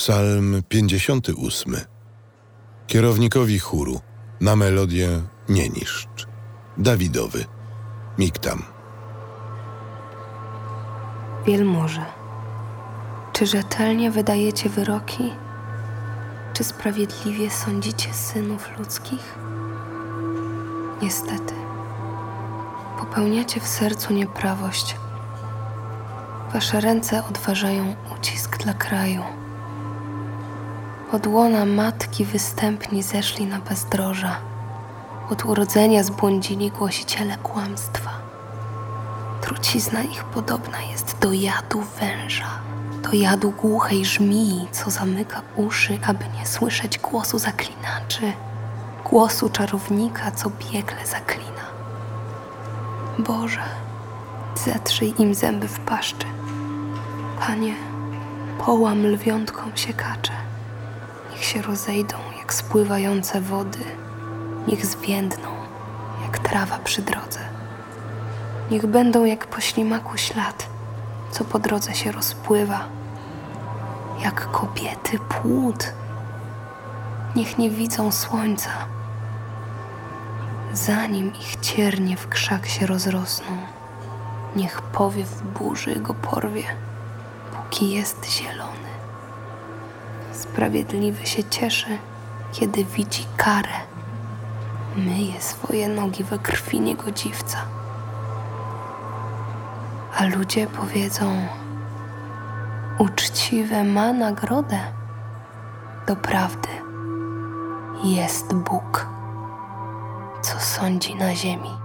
Psalm 58. Kierownikowi chóru, na melodię Nie niszcz. Dawidowy. Miktam. Wielmoże, czy rzetelnie wydajecie wyroki? Czy sprawiedliwie sądzicie synów ludzkich? Niestety, popełniacie w sercu nieprawość. Wasze ręce odważają ucisk dla kraju. Od łona matki występni zeszli na bezdroża. Od urodzenia zbłądzili głosiciele kłamstwa. Trucizna ich podobna jest do jadu węża, do jadu głuchej żmii, co zamyka uszy, aby nie słyszeć głosu zaklinaczy, głosu czarownika, co biegle zaklina. Boże, zatrzyj im zęby w paszczy. Panie, połam lwiątkom siekacze. Niech się rozejdą jak spływające wody. Niech zwiędną jak trawa przy drodze. Niech będą jak po ślimaku ślad, co po drodze się rozpływa. Jak kobiety płód. Niech nie widzą słońca, zanim ich ciernie w krzak się rozrosną. Niech powiew burzy go porwie, póki jest zielony. Sprawiedliwy się cieszy, kiedy widzi karę. Myje swoje nogi we krwi niegodziwca. A ludzie powiedzą: uczciwe ma nagrodę. Doprawdy jest Bóg, co sądzi na ziemi.